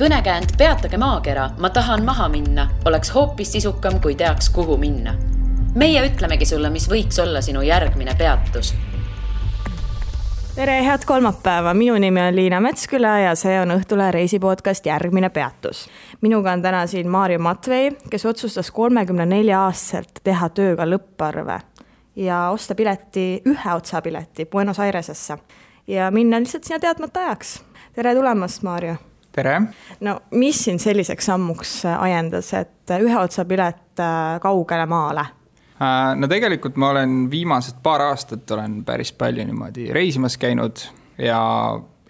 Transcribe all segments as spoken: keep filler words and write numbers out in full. kõnekäänd "Peatage maakera, ma tahan maha minna" oleks hoopis sisukam, kui teaks, kuhu minna. Meie ütlemegi sulle, mis võiks olla sinu järgmine peatus. Tere, head kolmapäeva! Minu nimi on Liina Metsküle ja see on Õhtule Reisi podcast Järgmine peatus. Minuga on täna siin Maario Matvei, kes otsustas kolmekümne nelja aastaselt teha tööga lõpparve ja osta pileti, ühe otsa pileti Buenos Airesesse ja minna lihtsalt sinna teadmata ajaks. Tere tulemast, Maario! Tere! No, mis siin selliseks sammuks ajendas, et ühe otsa pilet kaugele maale? No tegelikult ma olen viimased paar aastat olen päris palju niimoodi reisimas käinud ja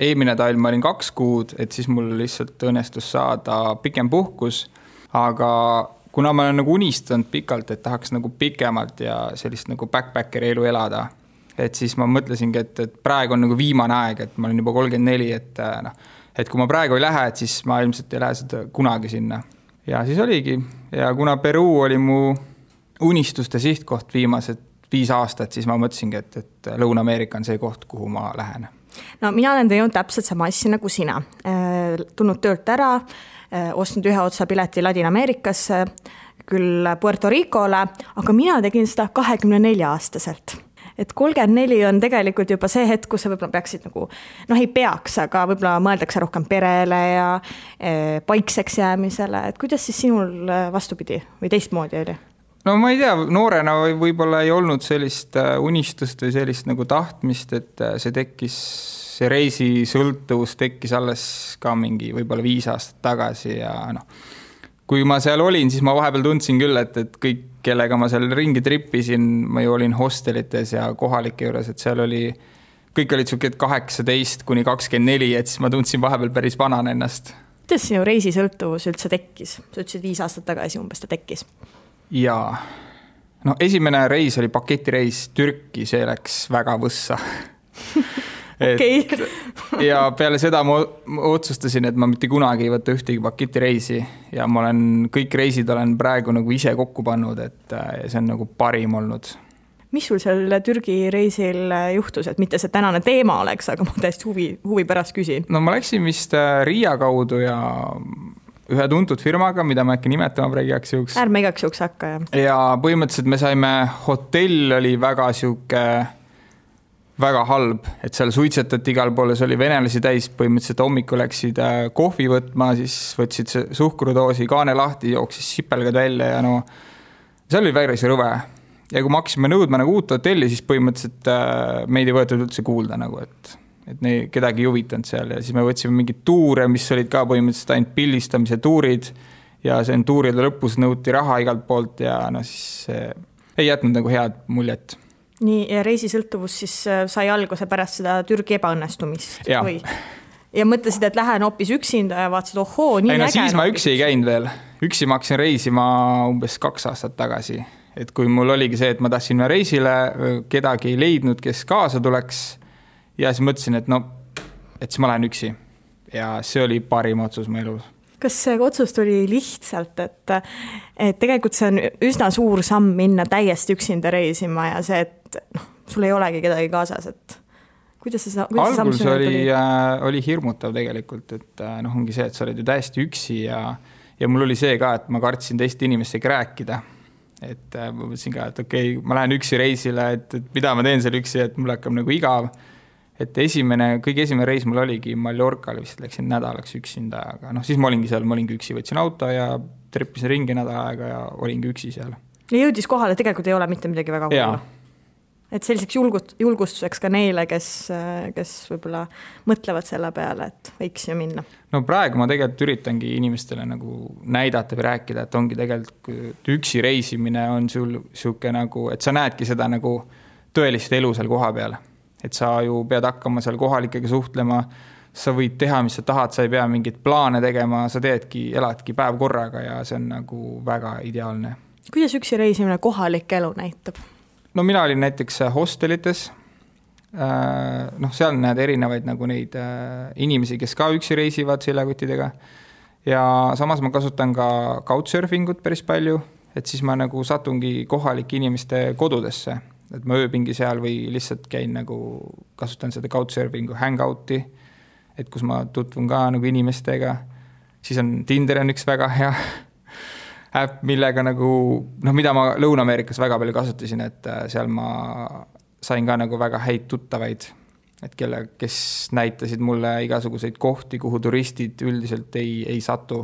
eelmine talv ma olin kaks kuud, et siis mul lihtsalt õnnestus saada pikem puhkus, aga kuna ma olen nagu unistanud pikalt, et tahaks nagu pikemalt ja sellist nagu backpackeri elu elada, et siis ma mõtlesingi, et, et praegu on nagu viimane aeg, et ma olen juba kolmkümmend neli, et, no, et kui ma praegu ei lähe, et siis ma ilmselt ei lähe seda kunagi sinna. Ja siis oligi. Ja kuna Peru oli mu unistuste sihtkoht viimased viis aastat, siis ma mõtlesingi, et, et Lõuna-Ameerika on see koht, kuhu ma lähen. No mina olen teinud täpselt sama asja nagu sina. Tulnud töölt ära, ostnud ühe otsa pileti Ladina-Ameerikasse, küll Puerto Ricole, aga mina tegin seda kahekümne nelja aastaselt. Et kolmkümmend neli on tegelikult juba see hetk, kus sa võib-olla peaksid nagu, noh ei peaks, aga võib-olla mõeldakse rohkem perele ja paikseks jäämisele. Et kuidas siis sinul vastupidi või teistmoodi oli? No ma ei tea, noorena võib-olla ei olnud sellist unistust või sellist nagu tahtmist, et see tekkis, see reisisõltuvus tekkis alles ka mingi võib-olla viis aastat tagasi ja noh, kui ma seal olin, siis ma vahepeal tundsin küll, et, et kõik, kellega ma seal ringi trippisin, ma ju olin hostelites ja kohalike juures, et seal oli, kõik olid suke kaheksateist kuni kakskümmend neli, et siis ma tundsin vahepeal päris vanana ennast. Kuidas sinu reisisõltuvus üldse tekkis? Sa ütlesid viis aastat tagasi umbes ta tekkis. Jaa. No esimene reis oli paketireis Türki, see läks väga võssa. Okei. Okay. Ja peale seda ma otsustasin, et ma mitte kunagi ei võta ühtegi paketireisi ja ma olen, kõik reisid olen praegu nagu ise kokku pannud, et see on nagu parim olnud. Mis sul seal Türgi reisil juhtus, et mitte see tänane teema oleks, aga ma täiesti huvi, huvi pärast küsin? No ma läksin vist Riia kaudu ja ühe tuntud firmaga, mida ma äkki nimetama praegu igaks juhuks. Ärme igaks juhuks hakka, jah. Ja põhimõtteliselt me saime, hotell oli väga siuke, väga halb, et seal suitsetati igal poole, see oli venelasi täis, põhimõtteliselt hommikul läksid kohvi võtma, siis võtsid suhkrudoosi, kaane lahti, jooksis sipelgad välja ja no, seal oli väga rõve. Ja kui me hakkasime nõudma nagu uut hotelli, siis põhimõtteliselt meid ei võetud üldse kuulda nagu, et et ne kedagi juvitanud seal ja siis me võtsime mingid tuure, mis olid ka põhimõtteliselt ainult pillistamise tuurid ja see on tuuride lõpus nõuti raha igalt poolt ja no siis ei jätnud nagu head muljet. Nii, ja reisisõltuvus siis sai alguse pärast seda Türgi ebaõnnestumist ja. Või? Ja mõtlesid, et lähen hoopis üksinda ja vaatsid, ohoo, nii ei, no, siis ma üksi ei käinud veel. Üksi ma hakkasin reisima umbes kaks aastat tagasi. Et kui mul oligi see, et ma tahtsin reisile, kedagi ei leidnud, kes kaasa tuleks, ja siis mõtlesin, et no, et siis ma lähen üksi. Ja see oli parim otsus mu elus. Kas see otsus tuli lihtsalt, et, et tegelikult see on üsna suur samm minna täiesti üksinda reisima ja see, et no, sul ei olegi kedagi kaasas, et kuidas see, kuidas see samm see oli? Äh, oli hirmutav tegelikult, et noh, ongi see, et sa oled ju täiesti üksi ja, ja mul oli see ka, et ma kartsin teiste inimestega rääkida. Et äh, ma mõtlesin ka, et okei, okay, ma lähen üksi reisile, et, et mida ma teen seal üksi, et mul hakkab nagu igav. Et esimene, kõige esimene reis mul oligi, ma Mallorcale vist läksin nädalaks üksinda, aga no siis ma olingi seal, ma olingi üksi, võtsin auto ja trippisin ringi nädala aega ja olingi üksi seal. Ja jõudis kohale, tegelikult ei ole mitte midagi väga kuulda. Et selliseks julgust, julgustuseks ka neile, kes, kes võibolla mõtlevad selle peale, et võiks ju minna. No praegu ma tegelikult üritangi inimestele nagu näidata või rääkida, et ongi tegelikult üksi reisimine on sul siuke nagu, et sa näedki seda nagu tõelist elu seal koha peale. Et sa ju pead hakkama seal kohalikega suhtlema, sa võid teha, mis sa tahad, sa ei pea mingit plaane tegema, sa teedki, eladki päev korraga ja see on nagu väga ideaalne. Kuidas üksi reisimine kohalik elu näitab? No mina olin näiteks hostelites, noh seal näed erinevaid nagu neid inimesi, kes ka üksi reisivad seljakottidega ja samas ma kasutan ka couchsurfingut päris palju, et siis ma nagu satungi kohalike inimeste kodudesse. Et ma ööbingi seal või lihtsalt käin nagu, kasutan seda couchsurfingu hangouti, et kus ma tutvun ka nagu inimestega siis on Tinder on üks väga hea äpp, millega nagu, noh, mida ma Lõuna-Ameerikas väga palju kasutasin, et seal ma sain ka nagu väga häid tuttavaid, et kelle, kes näitasid mulle igasuguseid kohti, kuhu turistid üldiselt ei, ei satu.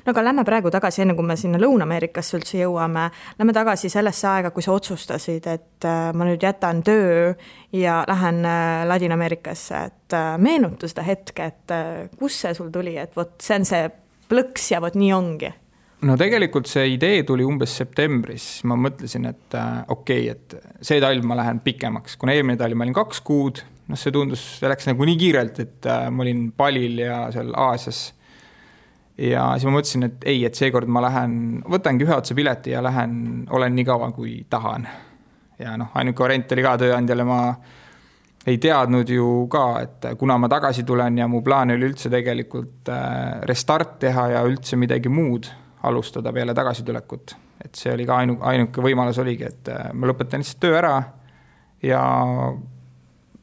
No aga lähme praegu tagasi, enne kui me sinna Lõuna-Ameerikasse üldse jõuame, lähme tagasi sellesse aega, kui sa otsustasid, et ma nüüd jätan töö ja lähen Ladina-Ameerikasse, et meenuta seda hetke, et kus see sul tuli, et vot see on see plõks ja vot nii ongi. No tegelikult see idee tuli umbes septembris, ma mõtlesin, et äh, okei, okay, et see talv ma lähen pikemaks, kuna eelmine talv ma olin kaks kuud, no see tundus, see läks nagu nii kiirelt, et äh, ma olin palil ja seal Aasias ja siis ma mõtlesin, et ei, et seekord ma lähen, võtangi ühe otsa pileti ja lähen, olen nii kaua kui tahan ja noh, ainuke variant oli ka tööandjale, ma ei teadnud ju ka, et kuna ma tagasi tulen ja mu plaan oli üldse tegelikult äh, restart teha ja üldse midagi muud alustada peale tagasitulekut. Et see oli ka ainu, ainuke võimalus oligi, et ma lõpetan lihtsalt töö ära ja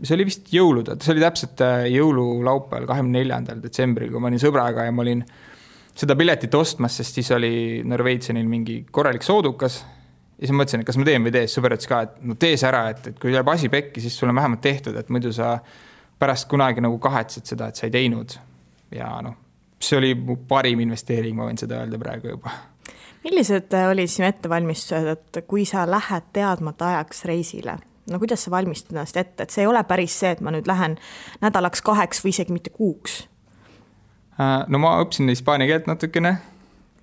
see oli vist jõulud. See oli täpselt jõululaupäeval kahekümne neljandal detsembril, kui ma olin sõbraga ja ma olin seda piletit ostmas, sest siis oli Norveitsenil mingi korralik soodukas ja siis mõtlesin, et kas ma teen või tees. Sõber ütles ka, et no tees ära, et, et kui jääb asi pekki, siis sul on vähemalt tehtud, et muidu sa pärast kunagi nagu kahetsed seda, et sa ei teinud ja noh, see oli mu parim investeering, ma võin seda öelda praegu juba. Millised oli sinu ettevalmistused, et kui sa lähed teadmata ajaks reisile? No kuidas sa valmistad ennast ette? Et see ei ole päris see, et ma nüüd lähen nädalaks kaheks või isegi mitte kuuks. No ma õppisin hispaania keelt natukene.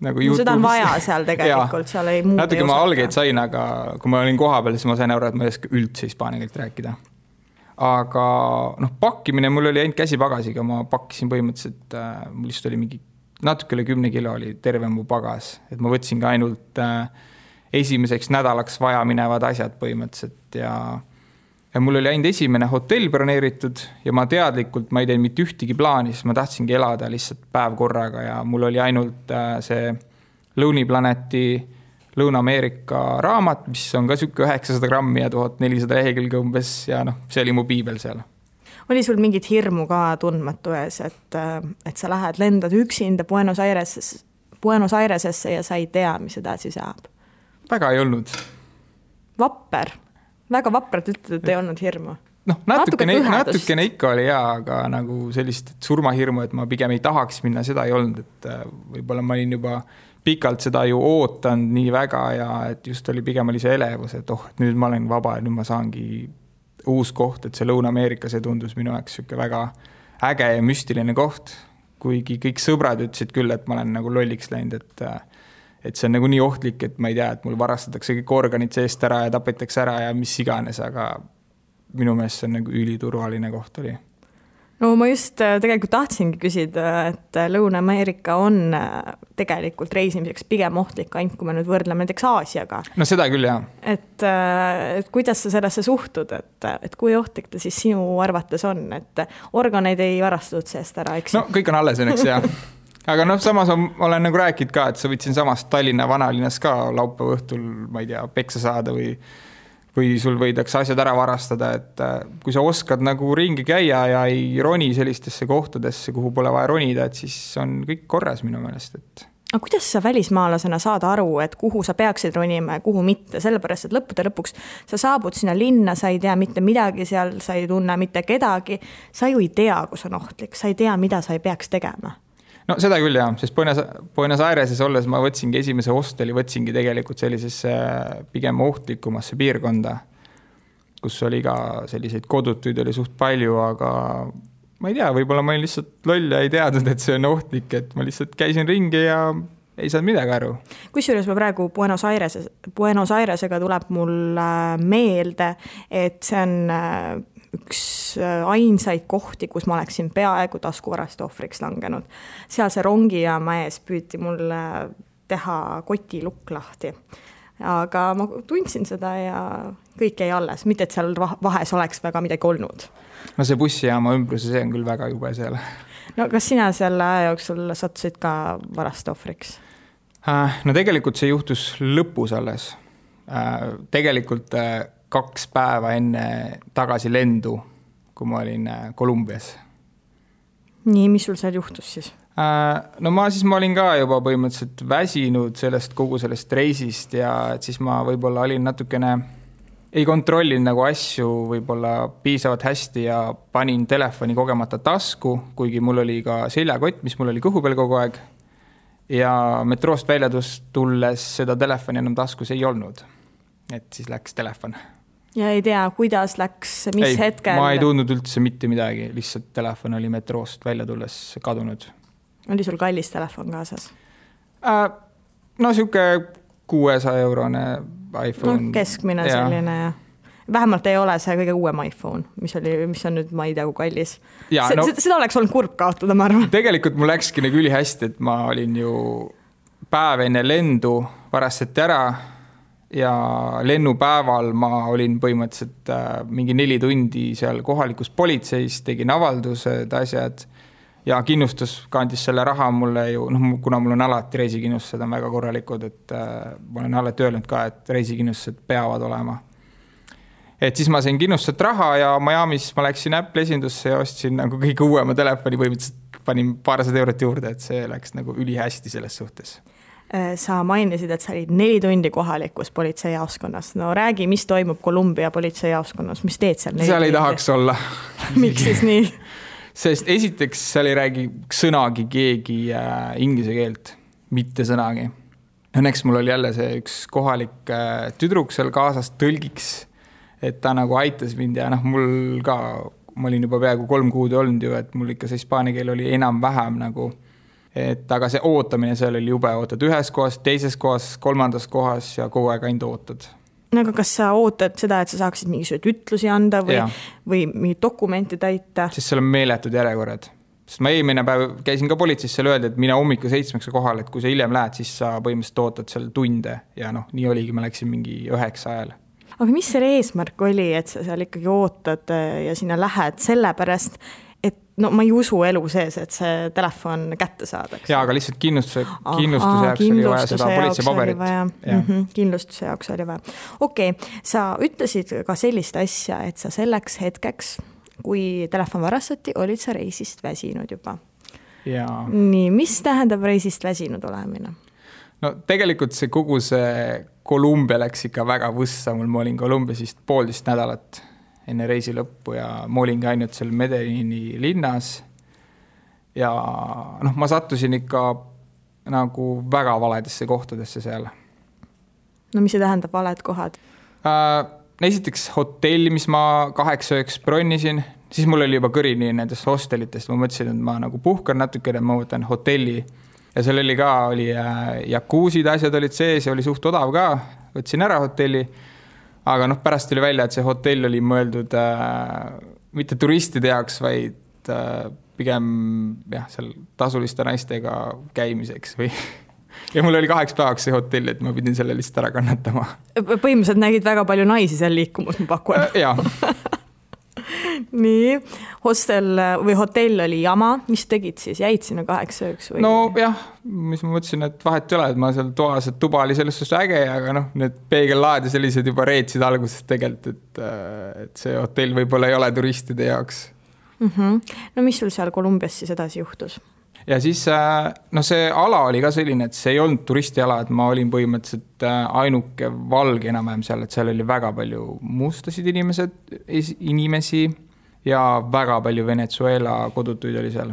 Nagu no, seda on vaja seal tegelikult. Seal ei muud natuke ei ma algeid sain, aga kui ma olin koha peal, siis ma sain aru, et ma ei oska üldse hispaania keelt rääkida. Aga noh, pakkimine mul oli ainult käsipagasiga, ma pakkisin põhimõtteliselt, äh, mul lihtsalt oli mingi natukele kümne kilo oli terve mu pagas, et ma võtsin ka ainult äh, esimeseks nädalaks vaja minevad asjad põhimõtteliselt ja, ja mul oli ainult esimene hotell broneeritud ja ma teadlikult, ma ei teinud mitte ühtegi plaani, siis ma tahtsingi elada lihtsalt päev korraga ja mul oli ainult äh, see Lonely Planeti Lõuna-Ameerika raamat, mis on ka sükke üheksasada grammi ja tuhat nelisada lehekülge umbes ja noh, see oli mu piibel seal. Oli sul mingid hirmu ka tundmatu ees, et, et sa lähed lendad üksinda Buenos Airesesse, Buenos Airesesse ja sa ei tea, mis seda siis saab? Väga ei olnud. Vapper. Väga vapralt ütled, et ei olnud hirmu. Noh, natukene, natukene ikka oli hea, aga nagu sellist surmahirmu, et ma pigem ei tahaks minna, seda ei olnud, et võib-olla ma olin juba pikalt seda ju ootanud nii väga ja et just oli pigem oli see elevus, et oh, et nüüd ma olen vaba ja nüüd ma saangi uus koht, et see Lõuna-Ameerika, see tundus minu jaoks sihuke väga äge ja müstiline koht, kuigi kõik sõbrad ütlesid küll, et ma olen nagu lolliks läinud, et et see on nagu nii ohtlik, et ma ei tea, et mul varastatakse kõik organid seest ära ja tapetakse ära ja mis iganes, aga minu meelest see on nagu üliturvaline koht oli. No ma just tegelikult tahtsingi küsida, et Lõuna-Ameerika on tegelikult reisimiseks pigem ohtlik ainult, kui me nüüd võrdleme näiteks Aasiaga. No seda küll, jah. Et, et kuidas sa sellesse suhtud, et, et kui ohtlik ta siis sinu arvates on, et organeid ei varastatud seest ära, eks? No kõik on alles õnneks, jah. Aga noh, samas on, olen nagu rääkid ka, et sa võtsin samast Tallinna vanalinnas ka laupäeva õhtul, ma ei tea, peksa saada või või sul võidakse asjad ära varastada, et kui sa oskad nagu ringi käia ja ei roni sellistesse kohtadesse, kuhu pole vaja ronida, et siis on kõik korras minu meelest. Et... Aga kuidas sa välismaalasena saad aru, et kuhu sa peaksid ronima ja kuhu mitte? Sellepärast, et lõppude lõpuks sa saabud sinna linna, sa ei tea mitte midagi seal, sa ei tunne mitte kedagi, sa ju ei tea, kus on ohtlik, sa ei tea, mida sa ei peaks tegema. No seda küll jah, sest Buenos Aireses olles ma võtsingi esimese hosteli, võtsingi tegelikult sellisesse pigem ohtlikumasse piirkonda, kus oli ka selliseid kodutuid oli suht palju, aga ma ei tea, võib-olla ma lihtsalt loll ja ei teadnud, et see on ohtlik, et ma lihtsalt käisin ringi ja ei saanud midagi aru. Kusjuures ma praegu Buenos Aires, Buenos Airesega tuleb mul meelde, et see on üks ainsaid kohti, kus ma oleksin peaaegu taskuvarast ohvriks langenud. Seal see rongi ja ma ees püüti mul teha kotilukk lahti. Aga ma tundsin seda ja kõik ei alles. Mitte, et seal vahes oleks väga midagi olnud. No see bussijaama ümbruse, see on küll väga jube seal. No kas sina selle jooksul sattusid ka varast ohvriks? No tegelikult see juhtus lõpus alles. Tegelikult... kaks päeva enne tagasi lendu, kui ma olin Kolumbias. Nii, mis sul seal juhtus siis? No ma siis ma olin ka juba põhimõtteliselt väsinud sellest kogu sellest reisist ja et siis ma võib-olla olin natukene, ei kontrollinud nagu asju võib-olla piisavalt hästi ja panin telefoni kogemata tasku, kuigi mul oli ka seljakott, mis mul oli kõhu peal kogu aeg ja metroost väljadus tulles seda telefoni enam taskus ei olnud, et siis läks telefon. Ja ei tea, kuidas läks, mis ei, hetkel? Ma ei tundnud üldse mitte midagi, lihtsalt telefon oli metroost välja tulles kadunud. Oli sul kallis telefon kaasas? Äh, no siuke kuuesaja eurone iPhone. No, keskmine ja. Selline. Vähemalt ei ole see kõige uuem iPhone, mis, oli, mis on nüüd, ma ei tea, kui kallis. Ja, no, seda, seda oleks olnud kurb kaotada, ma arvan. Tegelikult mul läkski nagu üli hästi, et ma olin ju päev enne lendu varastati ära. Ja lennupäeval ma olin põhimõtteliselt äh, mingi neli tundi seal kohalikus politseis, tegin avaldused, asjad ja kindlustus kandis selle raha mulle ju, noh, kuna mul on alati reisikindlustused on väga korralikud, et äh, ma olen alati öelnud ka, et reisikindlustused peavad olema. Et siis ma sain kindlustused raha ja Miamis ma läksin Apple esindusse ja ostsin nagu kõige uuema telefoni põhimõtteliselt panin paarsada eurot juurde, et see läks nagu üli hästi selles suhtes. Sa mainisid, et sa olid neli tundi kohalikus politseijaoskonnas. No räägi, mis toimub Kolumbia politseijaoskonnas? Mis teed seal? Seal ei tahaks olla. Miks siis nii? Sest esiteks seal ei räägi sõnagi keegi äh, inglise keelt, mitte sõnagi. Õnneks mul oli jälle see üks kohalik äh, tüdruk seal kaasas tõlgiks, et ta nagu aitas mind ja noh, mul ka, ma olin juba peaaegu kolm kuud olnud ju, et mul ikka see hispaani keel oli enam vähem nagu et aga see ootamine seal oli jube, ootad ühes kohas, teises kohas, kolmandas kohas ja kogu aeg ainult ootad. No aga kas sa ootad seda, et sa saaksid mingisugust ütlusi anda või, või mingi dokumenti täita? Sest seal on meeletud järjekorrad. Sest ma eelmine päev käisin ka politsis seal öelda, et mina hommiku seitsmeks kohal, et kui sa hiljem lähed, siis sa põhimõtteliselt ootad seal tunde ja noh, nii oligi, ma läksin mingi üheksa ajal. Aga mis see eesmärk oli, et sa seal ikkagi ootad ja sinna lähed sellepärast, et no ma ei usu elu sees, et see telefon kätte saadaks. Jaa, aga lihtsalt kindlustuse, kindlustuse jaoks kindlustuse oli vaja seda politseipaberit. Mm-hmm, kindlustuse jaoks oli vaja. Okei, okay. Sa ütlesid ka sellist asja, et sa selleks hetkeks, kui telefon varastati, olid sa reisist väsinud juba. Jaa. Nii, mis tähendab reisist väsinud olemine? No tegelikult see kogu see Kolumbia läks ikka väga võssa. Mul ma olin Kolumbiasist poolteist nädalat enne reisi lõppu ja ma olingi ainult seal Medellini linnas ja noh, ma sattusin ikka nagu väga valedesse kohtadesse seal. No mis see tähendab valed kohad? Äh, esiteks hotell, mis ma kaheksa üheks bronnisin, siis mul oli juba kõrini nendest hostelitest, ma mõtlesin, et ma nagu puhkan natukene, ma võtan hotelli ja seal oli ka, oli jakuusid asjad olid sees ja oli suht odav ka, võtsin ära hotelli. Aga noh, pärast tuli välja, et see hotell oli mõeldud äh, mitte turistide jaoks, vaid äh, pigem jah, seal tasuliste naistega käimiseks. Või... Ja mul oli kaheks päevaks see hotell, et ma pidin selle lihtsalt ära kannatama. Põhimõtteliselt nägid väga palju naisi seal liikumus, ma pakun. Äh, jah. Nii, hostel või hotell oli jama, mis tegid siis? Jäid sinna kaheksa ööks? Või... No jah, mis ma mõtlesin, et vahet üle, et ma seal toas, et tuba oli selles suhtes äge, aga noh, need peegellaad ja sellised juba reetsid alguses tegelikult, et, et see hotell võib-olla ei ole turistide jaoks. Mm-hmm. No mis sul seal Kolumbias siis edasi juhtus? Ja siis, no see ala oli ka selline, et see ei olnud turistiala, et ma olin põhimõtteliselt ainuke valge enam-vähem seal, et seal oli väga palju mustasid inimesed, inimesi ja väga palju Venezuela kodutuid oli seal.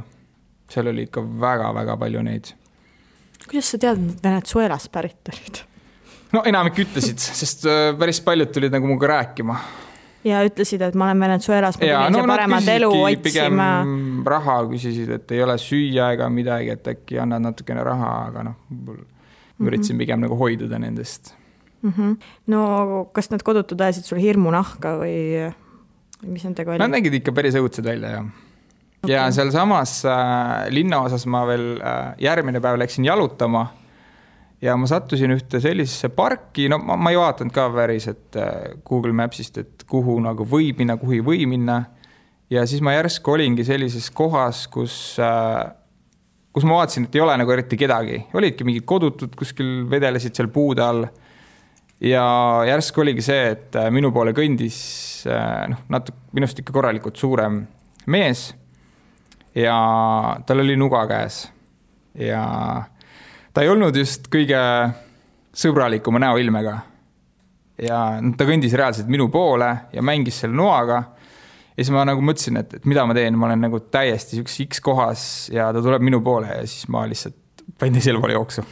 Seal oli ikka väga-väga palju neid. Kuidas sa tead, et Venezuelas pärit olid? No enamik ütlesid, sest päris paljud tulid nagu muga rääkima. Ja ütlesid, et ma olen Venezuelas, ma ja, no, paremat elu otsima. Raha küsisid, et ei ole süüa ega midagi, et äkki annad natukene raha, aga noh, mm-hmm. Üritsin pigem nagu hoiduda nendest. Mm-hmm. No kas nad kodutud ajasid sul hirmu nahka või mis on tegu oli? Nad nägid ikka päris õudsed välja, jah. Okay. Ja seal samas äh, linnaosas ma veel äh, järgmine päev läksin jalutama ja ma sattusin ühte sellisesse parki, no ma, ma ei vaatanud ka päris, et Google Mapsist, et kuhu nagu võib minna, kuhu ei või minna. Ja siis ma järsku olingi sellises kohas, kus, kus ma vaatasin, et ei ole nagu eriti kedagi. Olidki mingid kodutud, kuskil vedelesid seal puude all. Ja järsku oligi see, et minu poole kõndis no, natuke, minust ikka korralikult suurem mees. ja tal oli nuga käes ja ta ei olnud just kõige sõbralikuma näoilmega. Ja ta kõndis reaalselt minu poole ja mängis selle noaga. Ja siis ma nagu mõtlesin, et, et mida ma teen, ma olen nagu täiesti üks X kohas ja ta tuleb minu poole ja siis ma lihtsalt panin selle poole jooksu.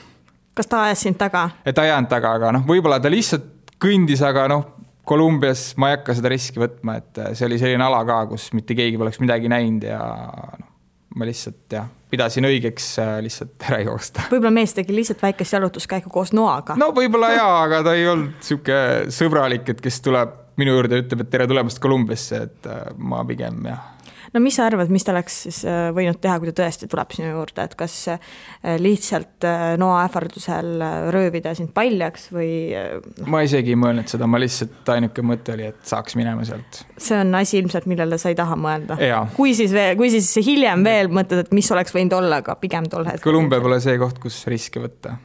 Kas ta ajas sind taga? Et ta ajanud taga, aga noh, võibolla ta lihtsalt kõndis, aga noh, Kolumbias ma ei hakka seda riski võtma, et see oli selline ala ka, kus mitte keegi poleks midagi näinud ja noh, ma lihtsalt ja, pidasin õigeks lihtsalt ära joosta. Võibolla mees tegi lihtsalt väikest jalutuskäiku koos noaga. No võibolla jaa, aga ta ei olnud siuke sõbralik, et kes tuleb minu juurde ütleb, et tere tulemast Kolumbiasse, et ma pigem ja. No mis sa arvad, mis ta oleks siis võinud teha, kui ta tõesti tuleb sinu juurde, et kas lihtsalt noa ähvardusel röövida sind paljaks või... No. Ma isegi ei mõelnud seda, ma lihtsalt ainuke mõte oli, et saaks minema sealt. See on asi ilmselt, millele sa ei taha mõelda. Ja. Kui siis, veel, kui siis hiljem veel mõtled, et mis oleks võinud olla, aga pigem tol hetkel. Kolumbia pole see koht, kus riske võtta.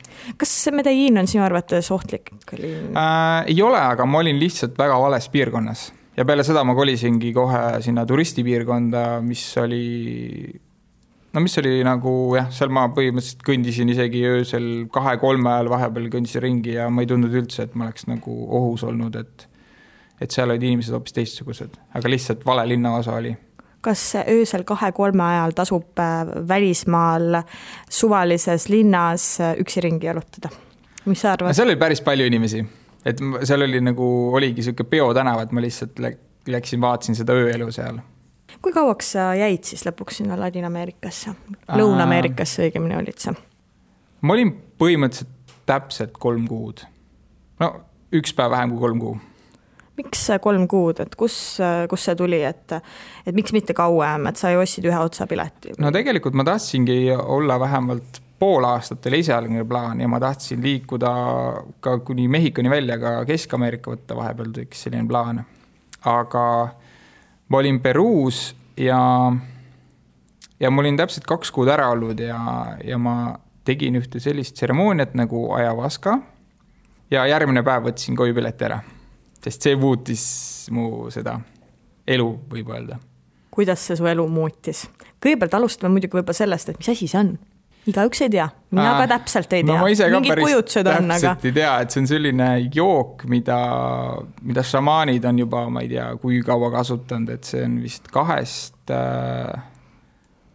Kas Medellin on sinu arvates ohtlik? Oli... Äh, ei ole, aga ma olin lihtsalt väga vales piirkonnas. Ja peale seda ma kolisingi kohe sinna turistipiirkonda, mis oli, no mis oli nagu, jah, seal ma põhimõtteliselt kõndisin isegi öösel kahe-kolme ajal vahepeal kõndisin ringi ja ma ei tundnud üldse, et ma oleks nagu ohus olnud, et, et seal olid inimesed hoopis teistsugused, aga lihtsalt vale linna osa oli. Kas öösel kahe-kolme ajal tasub välismaal suvalises linnas üksi ringi jalutada? Mis sa arvad? No, seal oli päris palju inimesi. Et seal oli nagu, oligi selline peo tänav, et ma lihtsalt läksin, vaatsin seda ööelu seal. Kui kauaks sa jäid siis lõpuks sinna Ladina-Ameerikasse? Lõuna-Ameerikasse õigemini olid sa? Ma olin põhimõtteliselt täpselt kolm kuud. No, üks päev vähem kui kolm kuu. Miks kolm kuud? Et kus, kus see tuli? Et, et miks mitte kauem? Et sa ei ostsid ühe otsa pileti? No tegelikult ma tahtsingi olla vähemalt pool aastat oli esialgne plaan ja ma tahtsin liikuda ka kuni Mehikoni välja, ka Kesk-Ameerika võtta vahepeal tüks selline plaan. Aga ma olin Peruus ja, ja ma olin täpselt kaks kuud ära olnud ja, ja ma tegin ühte sellist tseremooniat nagu Ayahuasca ja järgmine päev võtsin koju pileti ära, sest see muutis mu seda elu võib öelda. Kuidas see su elu muutis? Kõigepealt alustame muidugi võib-olla sellest, et mis asi see on? Igaüks ei tea, mina ka täpselt ei tea. No, ma ise ka mingid päris täpselt ei tea, et see on selline jook, mida, mida šamaanid on juba, ma ei tea, kui kaua kasutanud, et see on vist kahest,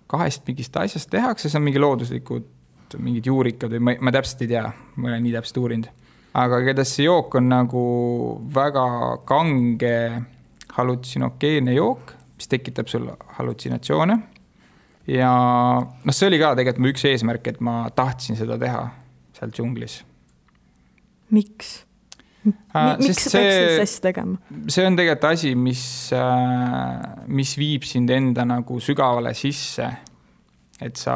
kahest mingist asjast tehakse, see on mingi looduslikud, mingid juurikad või ma, ma täpselt ei tea, ma olen nii täpselt uurinud. Aga kuidas see jook on nagu väga kange halutsinogeene jook, mis tekitab sul halutsinatsioone. Ja no see oli ka tegelikult mu üks eesmärk, et ma tahtsin seda teha seal džunglis. Miks? M- äh, miks sa peaksid asja tegema? See on tegelikult asi, mis, äh, mis viib sind enda nagu sügavale sisse. Et sa...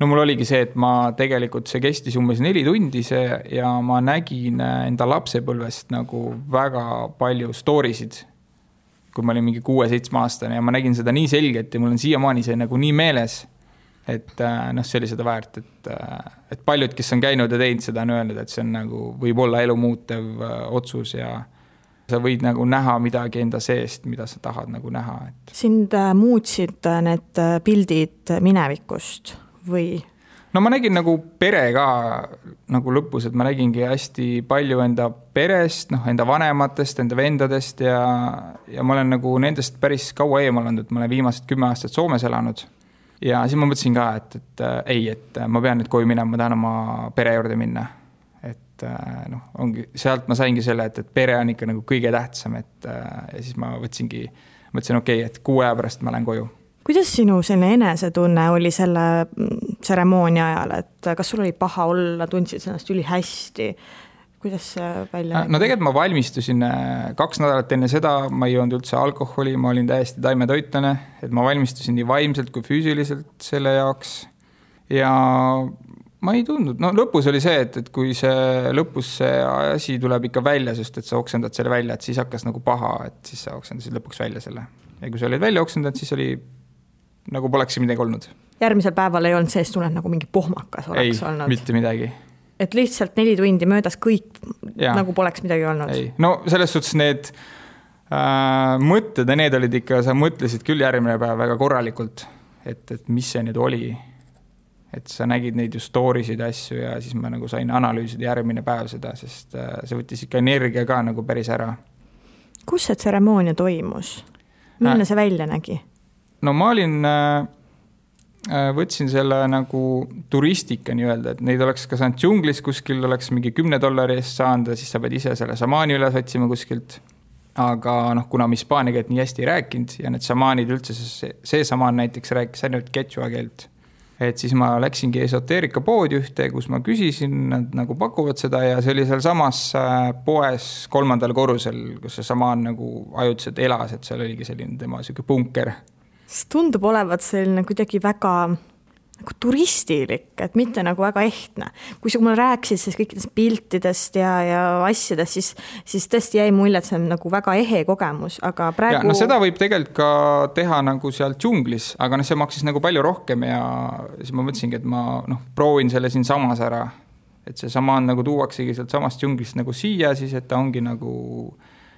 No mul oligi see, et ma tegelikult see kestis umbes neli tundi see ja ma nägin enda lapsepõlvest nagu väga palju stoorisid. Kui ma olin mingi kuue-seitsme aastane ja ma nägin seda nii selgelt ja mul on siiamaani see nagu nii meeles, et noh, see oli seda väärt, et, et paljud, kes on käinud ja teinud seda, on öelnud, et see on nagu võib-olla elu muutev otsus ja sa võid nagu näha midagi enda seest, mida sa tahad nagu näha. Et... Sind muutsid need pildid minevikust või? No ma nägin nagu pere ka nagu lõpus, et ma nägingi hästi palju enda perest, noh, enda vanematest, enda vendadest ja, ja ma olen nagu nendest päris kaua eemal olnud, et ma olen viimased kümme aastat Soomes elanud ja siis ma mõtlesin ka, et, et äh, ei, et ma pean nüüd koju minema, ma tahan oma pere juurde minna, et äh, noh, ongi, sealt ma saingi selle, et, et pere on ikka nagu kõige tähtsam, et äh, ja siis ma võtsingi, mõtlesin, okei, okay, et kuu aja pärast ma lähen koju. Kuidas sinu selline enesetunne oli selle tseremoonia ajal, et kas sul oli paha olla, tundsid ennast üli hästi? Kuidas see välja? No tegelikult ma valmistusin kaks nädalat enne seda, ma ei joonud üldse alkoholi, ma olin täiesti taimetoitlane, et ma valmistusin nii vaimselt kui füüsiliselt selle jaoks ja ma ei tundnud. No lõpus oli see, et, et kui see lõpus see asi tuleb ikka välja, sest et sa oksendad selle välja, et siis hakkas nagu paha, et siis sa oksendasid lõpuks välja selle. Ja kui sa olid välja oksendanud, siis oli nagu poleks midagi olnud. Järgmisel päeval ei olnud sees tunnet nagu mingi pohmakas oleks ei, olnud. Ei, mitte midagi. Et lihtsalt neli tundi möödas kõik ja. Nagu poleks midagi olnud. Ei. No selles suhtes need äh, mõtted ja need olid ikka, sa mõtlesid küll järgmine päev väga korralikult, et, et mis see nüüd oli. Et sa nägid neid ju stoorisid asju ja siis ma nagu sain analüüsida järgmine päev seda, sest see võttis ikka energia ka nagu päris ära. Kus see tseremoonia toimus? Milline äh, see välja nägi? No ma olin, äh, võtsin selle nagu turistika nii öelda, et neid oleks ka saanud džunglis kuskil, oleks mingi kümne dollari eest saanud ja siis sa pead ise selle samaani üles otsima kuskilt. Aga noh, kuna ma hispaania keelt nii hästi ei rääkinud ja need samaanid üldse, see, see samaan näiteks rääkis ainult ketšua keelt, et siis ma läksingi esoteerika poodi ühte, kus ma küsisin, nad nagu pakuvad seda ja see oli seal samas poes kolmandal korrusel, kus see samaan nagu ajutiselt elas, et seal oligi selline tema selline punker. See tundub olevat selline kuidagi väga nagu turistilik, et mitte nagu väga ehtne. Kui sa mulle rääksid siis kõikidest piltidest ja, ja asjadest, siis, siis tõesti jäi mulje, et see on nagu väga ehe kogemus, aga praegu... Ja, no seda võib tegelikult ka teha nagu seal džunglis, aga see maksis nagu palju rohkem ja siis ma mõtlesingi, et ma noh, proovin selle siin samas ära. Et see sama on nagu tuuaksegi sealt samast džunglist nagu siia siis, et ta ongi nagu,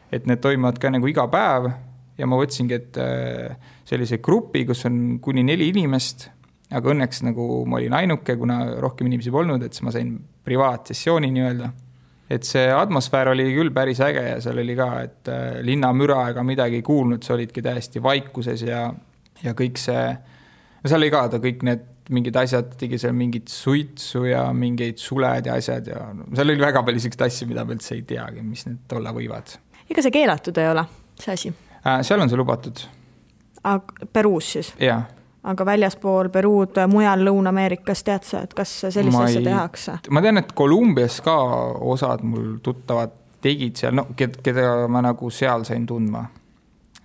et need toimuvad ka nagu iga päev ja ma võtsingi, et sellise gruppi, kus on kuni neli inimest, aga õnneks nagu ma olin ainuke, kuna rohkem inimesi polnud, et siis ma sain privaatsessiooni nii-öelda. Et see atmosfäär oli küll päris äge ja seal oli ka, et linna müra ega midagi ei kuulnud, sa olidki täiesti vaikuses ja, ja kõik see, ja seal oli ka ta kõik need mingid asjad, tegi seal mingid suitsu ja mingeid suled ja asjad ja seal oli väga palju sellised asju, mida pealt sa ei teagi, mis need olla võivad. Ega see keelatud ei ole, see asi? Äh, seal on see lubatud. Aga Peruus siis? Jah. Aga väljaspool Peruud, mujal Lõuna-Ameerikas tead sa, et kas sellist ma asja ei... tehakse? Ma tean, et Kolumbias ka osad mul tuttavad tegid seal, no, keda ma nagu seal sain tundma.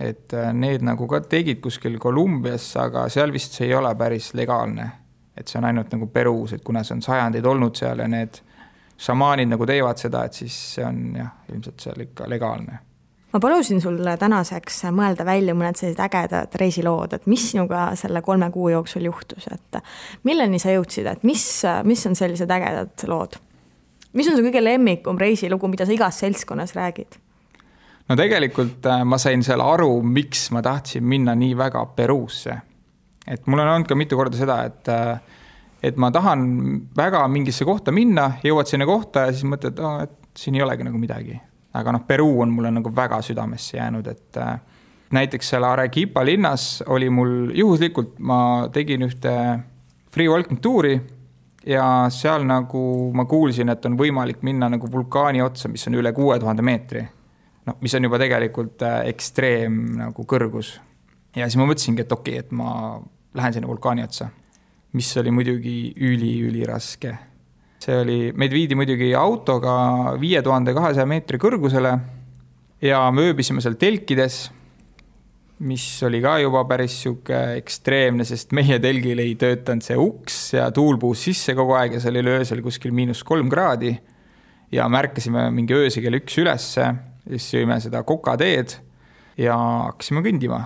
Et need nagu ka tegid kuskil Kolumbias, aga seal vist see ei ole päris legaalne. Et see on ainult nagu Peruus, et kuna see on sajandeid olnud seal ja need samaanid nagu teevad seda, et siis see on jah, ilmselt seal ikka legaalne. Ma palusin sulle tänaseks mõelda välja mõned sellised ägedad reisilood, et mis sinuga selle kolme kuu jooksul juhtus, et milleni sa jõudsid, et mis, mis on sellised ägedad lood? Mis on see kõige lemmikum reisilugu, mida sa igas seltskonnas räägid? No tegelikult ma sain seal aru, miks ma tahtsin minna nii väga Peruusse. Et mul on olnud ka mitu korda seda, et, et ma tahan väga mingisse kohta minna, jõuad sinna kohta ja siis mõtled, oh, et siin ei olegi nagu midagi. Aga noh, Peru on mulle nagu väga südamesse jäänud, et äh, näiteks seal Arequipa linnas oli mul juhuslikult, ma tegin ühte free walking tuuri ja seal nagu ma kuulsin, et on võimalik minna nagu vulkaani otsa, mis on üle kuue tuhande meetri, no, mis on juba tegelikult äh, ekstreem nagu kõrgus. Ja siis ma mõtlesingi, et okei, et ma lähen sinna vulkaani otsa, mis oli muidugi üli, üli raske. See oli, meid viidi muidugi autoga viie tuhande kahesaja meetri kõrgusele ja me ööbisime seal telkides, mis oli ka juba päris siuke ekstreemne, sest meie telgil ei töötanud see uks ja tuul puus sisse kogu aeg ja seal oli öösel kuskil miinus kolm kraadi ja märkasime mingi ööse kell üks ülesse, siis jõime seda kokateed ja hakkasime kõndima.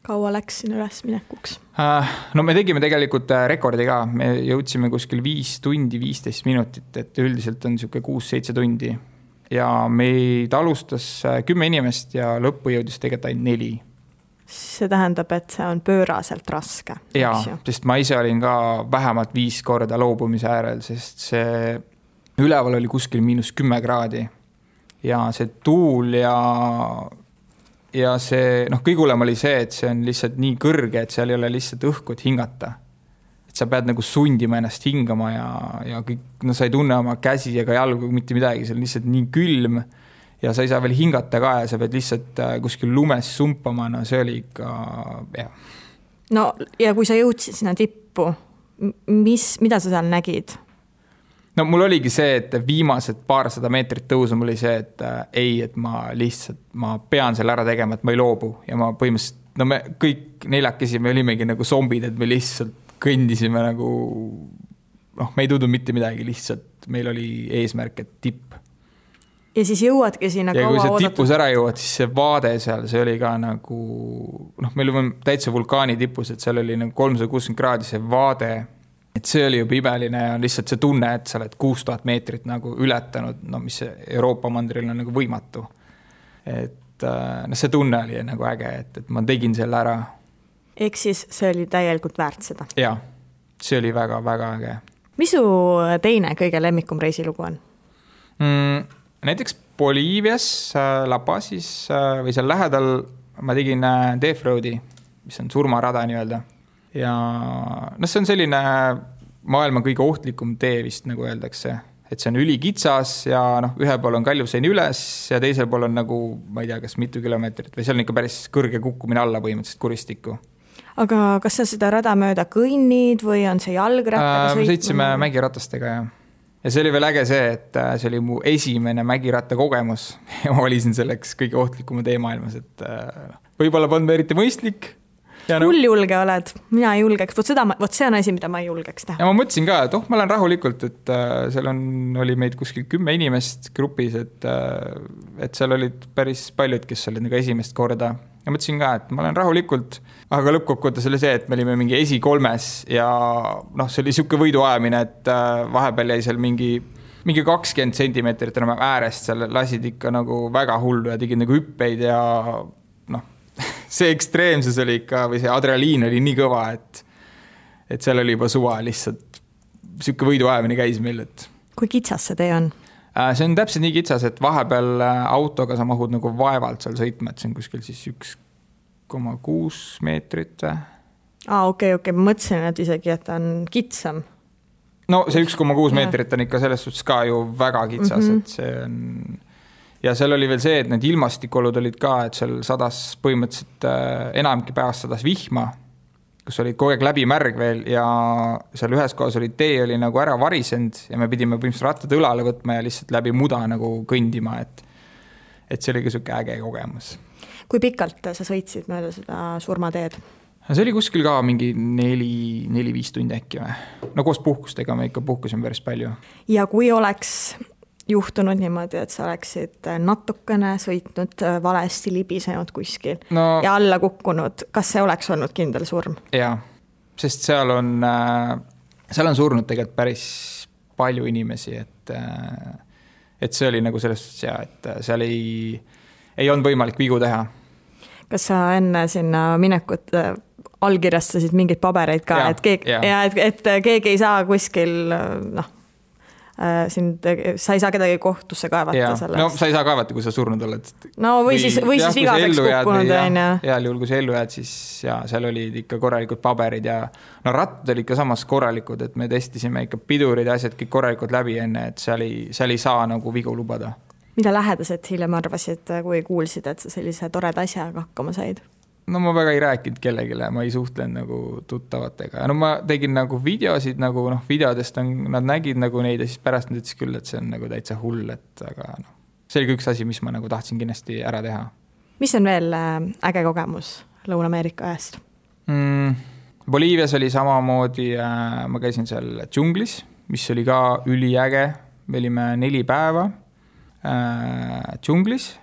Kaua läks sinna üles minekuks? No me tegime tegelikult rekordi ka. Me jõudsime kuskil viis tundi, viisteist minutit, et üldiselt on siuke kuus-seitse tundi. Ja meid alustas kümme inimest ja lõppu jõudis tegelikult ainult neli. See tähendab, et see on pööraselt raske. Ja, sest ma ise olin ka vähemalt viis korda loobumise äärel, sest see üleval oli kuskil miinus kümme kraadi. Ja see tuul ja... Ja see, noh, kõigulem oli see, et see on lihtsalt nii kõrge, et seal ei ole lihtsalt õhku, et hingata. Et sa pead nagu sundima ennast hingama ja, ja kõik, no, sa ei tunne oma käsi ja ka jalgu mitte midagi, see on lihtsalt nii külm ja sa ei saa veel hingata ka ja sa pead lihtsalt kuskil lumes sumpama, no see oli ikka, jah. No ja kui sa jõudsid sinna tippu, mis, mida sa seal nägid? No mul oligi see, et viimased paarsada meetrit tõusu mul oli see, et äh, ei, et ma lihtsalt, ma pean selle ära tegema, et ma ei loobu ja ma põhimõtteliselt, no me kõik neljakesi, me olimegi nagu zombid, et me lihtsalt kõndisime nagu, noh, me ei tundu mitte midagi, lihtsalt meil oli eesmärk, et tipp. Ja siis jõuadki sinna kaua oodatud. Ja kui see tipus ära jõuad, siis see vaade seal, see oli ka nagu, noh, meil oli täitsa vulkaani tipus, et seal oli nagu kolmsada kuuskümmend kraadi see vaade. Et see oli juba imeline ja lihtsalt see tunne, et sa oled kuus tuhat meetrit nagu ületanud, no mis Euroopa mandril on nagu võimatu. Et no, see tunne oli nagu äge, et, et ma tegin selle ära. Ehk siis see oli täielikult väärt seda? Jaa, see oli väga, väga äge. Mis su teine kõige lemmikum reisilugu on? Mm, näiteks Boliivias, La Pazis või seal lähedal ma tegin Defraudi, mis on surmarada nii-öelda. Ja no see on selline maailma kõige ohtlikum tee vist, nagu öeldakse. Et see on ülikitsas ja noh, ühe pool on kaljusein üles ja teisel pool on nagu, ma ei tea, kas mitu kilomeetrit või see on ikka päris kõrge kukkumine alla põhimõtteliselt kuristiku. Aga kas sa seda rada mööda kõinnid või on see jalgrattaga sõitma? Äh, sõitsime mägiratastega ja. ja see oli veel äge see, et see oli mu esimene mägiratta kogemus. Ma valisin selleks kõige ohtlikuma teemaailmas, et äh, võib-olla pand eriti mõistlik. Hull julge oled, mina ei julgeks, vot, seda, vot see on asi, mida ma ei julgeks teha. Ja ma mõtlesin ka, et oh, ma olen rahulikult, et seal on, oli meid kuskil kümme inimest grupis, et, et seal olid päris paljud, kes olid nagu esimest korda. Ja mõtlesin ka, et ma olen rahulikult, aga lõppkokkuvõttes oli see, et me olime mingi esikolmes ja noh, see oli siuke võidu ajamine, et vahepeal jäi seal mingi mingi kakskümmend sentimeetrit äärest, seal lasid ikka nagu väga hullu ja tegid nagu hüppeid ja noh, see ekstreemsus oli ikka, või see adrenaliin oli nii kõva, et, et seal oli juba suva lihtsalt siuke võidu ajamine käis meil. Et... Kui kitsas see tee on? See on täpselt nii kitsas, et vahepeal autoga sa mahud nagu vaevalt seal sõitma, et see on kuskil siis üks koma kuus meetrit. Ah, okei, okay, okei, okay. Mõtlesin, et isegi, et on kitsam. No see üks koma kuus meetrit on ikka selles suhtes ka ju väga kitsas, mm-hmm. et see on... Ja seal oli veel see, et need ilmastikolud olid ka, et seal sadas põhimõtteliselt enamki päevast sadas vihma, kus oli kogu aeg läbi märg veel ja seal ühes kohas oli tee oli nagu ära varisend ja me pidime põhimõtteliselt rattade ülale võtma ja lihtsalt läbi muda nagu kõndima, et, et see oli ka suke äge kogemus. Kui pikalt sa sõitsid mööda seda surmateed? See oli kuskil ka mingi neli, neli viis tundi äkki või? No koos puhkustega me ikka puhkusime päris palju. Ja kui oleks... juhtunud niimoodi, et sa oleksid natukene sõitnud valesti libisenud kuskil no, ja alla kukkunud. Kas see oleks olnud kindel surm? Jaa, sest seal on, seal on surnud tegelikult päris palju inimesi, et, et see oli nagu selles, et seal ei, ei olnud võimalik vigu teha. Kas sa enne sinna minekut allkirjastasid mingid pabereid ka, ja, et, keeg, ja. Ja, et, et keegi ei saa kuskil... noh. Sind, sa ei saa kedagi kohtusse kaevata sellest. No sa ei saa kaevata, kui sa surnud oled. No või siis, või siis vigaseks kukkunud. Ja juhul, kui sa ellu jääd, siis ja, seal olid ikka korralikud paberid ja no rattad olid ka samas korralikud, et me testisime ikka pidurid ja asjad kõik korralikud läbi enne, et seal ei, seal ei saa nagu vigu lubada. Mida lähedased hiljem arvasid, kui kuulsid, et sa sellise toreda asjaga hakkama said? No ma väga ei rääkinud kellegile, ma ei suhtlen nagu tuttavatega. No ma tegin nagu videosid, nagu noh, videodest on, nad nägid nagu neid ja siis pärast nüüd küll, et see on nagu täitsa hull, et aga noh, see oli üks asi, mis ma nagu tahtsin kindlasti ära teha. Mis on veel äge kogemus Lõuna-Ameerika ajast? Mm, Boliivias oli samamoodi, äh, ma käisin seal džunglis, mis oli ka üliäge, me olime neli päeva äh, džunglis.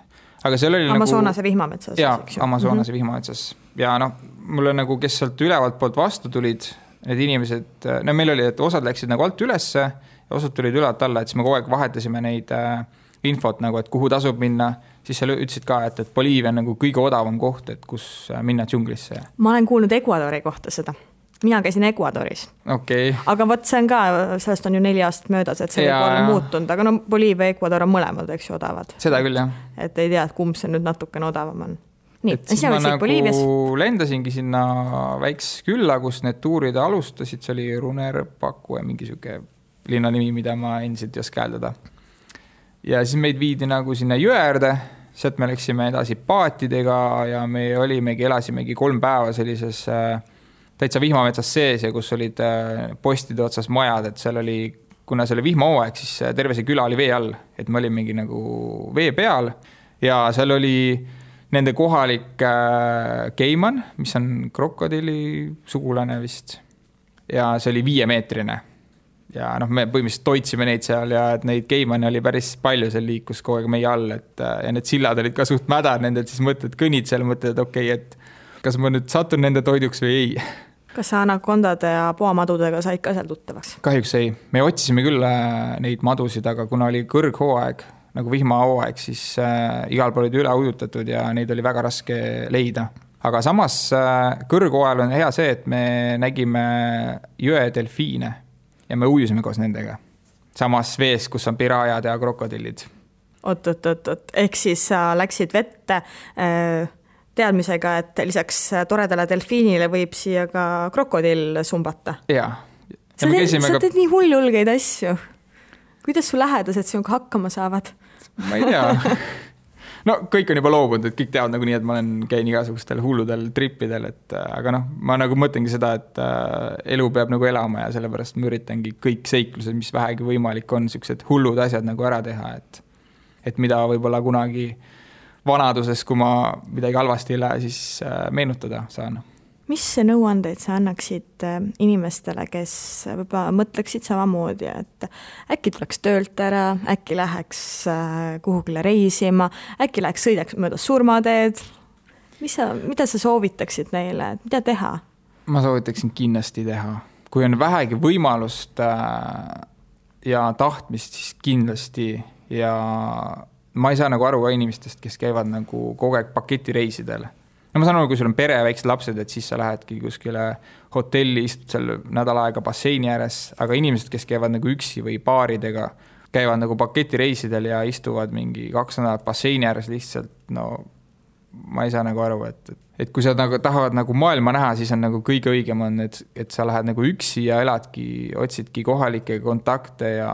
Aga seal oli Amazonase nagu... vihmametsas. Jaa, Amazonase mm-hmm. vihmametsas. Ja noh, mulle nagu, kes sealt ülevalt poolt vastu tulid, need inimesed, no meil oli, et osad läksid nagu alt ülesse ja osad tulid ülalt alla, et siis me kogu aeg vahetasime neid äh, infot, nagu, et kuhu tasub minna. Siis seal ütlesid ka, et, et Boliivia on nagu kõige odavam koht, et kus minna džunglisse. Ma olen kuulnud Ecuadori kohta seda. Mina käisin Ecuadoris. Okay. Aga võt, see on ka, sellest on ju neli aastat möödas, et see ja, on muutunud, aga no Boliivia ja Ecuador on mõlemad, eks ju, odavad. Seda küll, jah. Et ei tea, et kumb see nüüd natukene odavam on. Nii, et siis ma nagu Boliivias... lendasingi sinna väiks külla, kus need tuurid alustasid, see oli Rurenabaque, mingi siuke linna nimi, mida ma endiselt ei oska hääldada. Ja siis meid viidi nagu sinna jõe äärde, sealt me läksime edasi paatidega ja me olimegi, elasimegi kolm päeva sellises... täitsa vihmametsas sees ja kus olid postide otsas majad, et seal oli, kuna selle vihmahooaeg, siis terve see küla oli vee all, et me olimegi nagu vee peal ja seal oli nende kohalik keiman, mis on krokodili sugulane vist ja see oli viie meetrine ja noh, me põhimõtteliselt toitsime neid seal ja et neid keimane oli päris palju, seal liikus kogu aeg meie all, et ja need sillad olid ka suht mädad, nendelt siis mõtled kõnnid seal, mõtled, et okei, okay, et kas ma nüüd satun nende toiduks või ei? Kas sa anakondade ja poamadudega said ka seal tuttavaks? Kahjuks ei. Me otsisime küll neid madusid, aga kuna oli kõrghooaeg, nagu vihmahooaeg, siis igal pool olid üle ujutatud ja neid oli väga raske leida. Aga samas kõrgoajal on hea see, et me nägime jõe delfiine ja me ujusime koos nendega. Samas vees, kus on piraajad ja krokodillid. Oot, oot, oot, oot. Eks siis sa läksid vette teadmisega, et lisaks toredale delfiinile võib siia ka krokodill sumbata. Jaa. Ja sa, teed, sa ka... teed nii hulljulgeid asju. Kuidas su lähedased sinuga hakkama saavad? Ma ei tea. No kõik on juba loobunud, et kõik teavad nagu nii, et ma olen käin igasugustel hulludel trippidel, et, aga noh, ma nagu mõtlengi seda, et elu peab nagu elama ja sellepärast ma üritangi kõik seiklused, mis vähegi võimalik on, sellised hullud asjad nagu ära teha, et, et mida võibolla kunagi vanaduses, kui ma midagi halvasti ei lähe, siis meenutada saan. Mis nõuandeid sa annaksid inimestele, kes võibolla mõtleksid samamoodi, et äkki tuleks töölt ära, äkki läheks kuhugile reisima, äkki läheks sõidaks mööda surmateed? Mis sa, mida sa soovitaksid neile? Mida teha? Ma soovitaksin kindlasti teha. Kui on vähegi võimalust ja tahtmist, siis kindlasti. Ja ma ei saa nagu aru ka inimestest, kes käivad nagu kogu aeg paketireisidele. No ma saan aru, kui sul on pere ja väiksed lapsed, et siis sa lähedki kuskile hotelli, istud seal nädal aega basseini ääres, aga inimesed, kes käivad nagu üksi või paaridega, käivad nagu paketireisidel ja istuvad mingi kaks nädalat basseini ääres lihtsalt, no ma ei saa nagu aru, et, et kui sa nagu tahavad nagu maailma näha, siis on nagu kõige õigem on, et, et sa lähed nagu üksi ja eladki, otsidki kohalike kontakte ja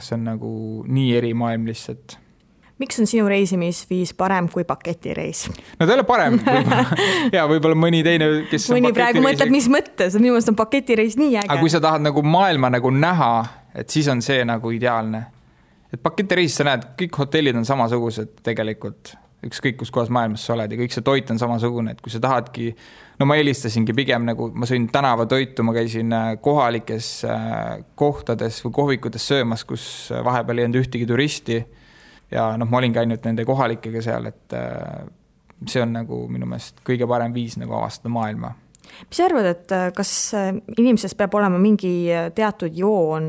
see on nagu nii eri maailm lihtsalt. Miks on sinu reisimisviis parem kui paketireis? No ta ei ole parem. Võib-olla, ja võib-olla mõni teine, kes mõni on paketireis. Mõni praegu mõtleb, mis mõttes. Minu mõttes on paketireis nii äge. Aga kui sa tahad nagu maailma nagu näha, et siis on see nagu ideaalne. Et paketireis, sa näed, kõik hotellid on samasugused tegelikult. Üks kõik, kus kohas maailmas sa oled ja kõik see toit on samasugune. Et kui sa tahadki, no ma eelistasingi pigem nagu, ma sõin tänava toitu, ma käisin kohalikes kohtades või kohvikutes söömas, kus vahepeal ei olnud ühtegi turisti. Ja noh, ma olin käinud nende kohalikega seal, et see on nagu minu mõelest kõige parem viis nagu avastada maailma. Mis arvad, et kas inimeses peab olema mingi teatud joon,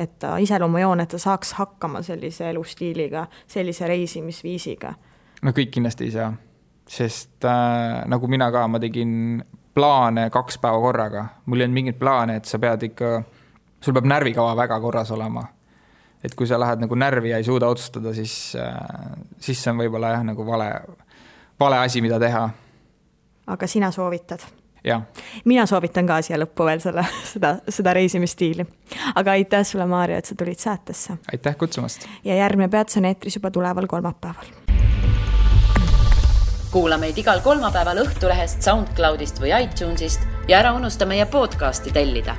et ta iseloomujoon, et ta saaks hakkama sellise elustiiliga, sellise reisimisviisiga? No kõik kindlasti ei saa, sest äh, nagu mina ka, ma tegin plaane kaks päeva korraga. Mul ei olnud mingit plaane, et sa pead ikka, sul peab närvikava väga korras olema. Et kui sa lähed nagu närvi ja ei suuda otsustada, siis, siis see on võibolla jah, nagu vale, vale asi, mida teha. Aga sina soovitad? Jah. Mina soovitan ka siia lõppu veel selle, seda, seda reisimistiili. Aga aitäh sulle, Maario, et sa tulid saatesse. Aitäh kutsumast. Ja järgmine peats on eetris juba tuleval kolmapäeval. Kuula meid igal kolmapäeval Õhtulehest, SoundCloudist või iTunesist ja ära unusta meie podcasti tellida.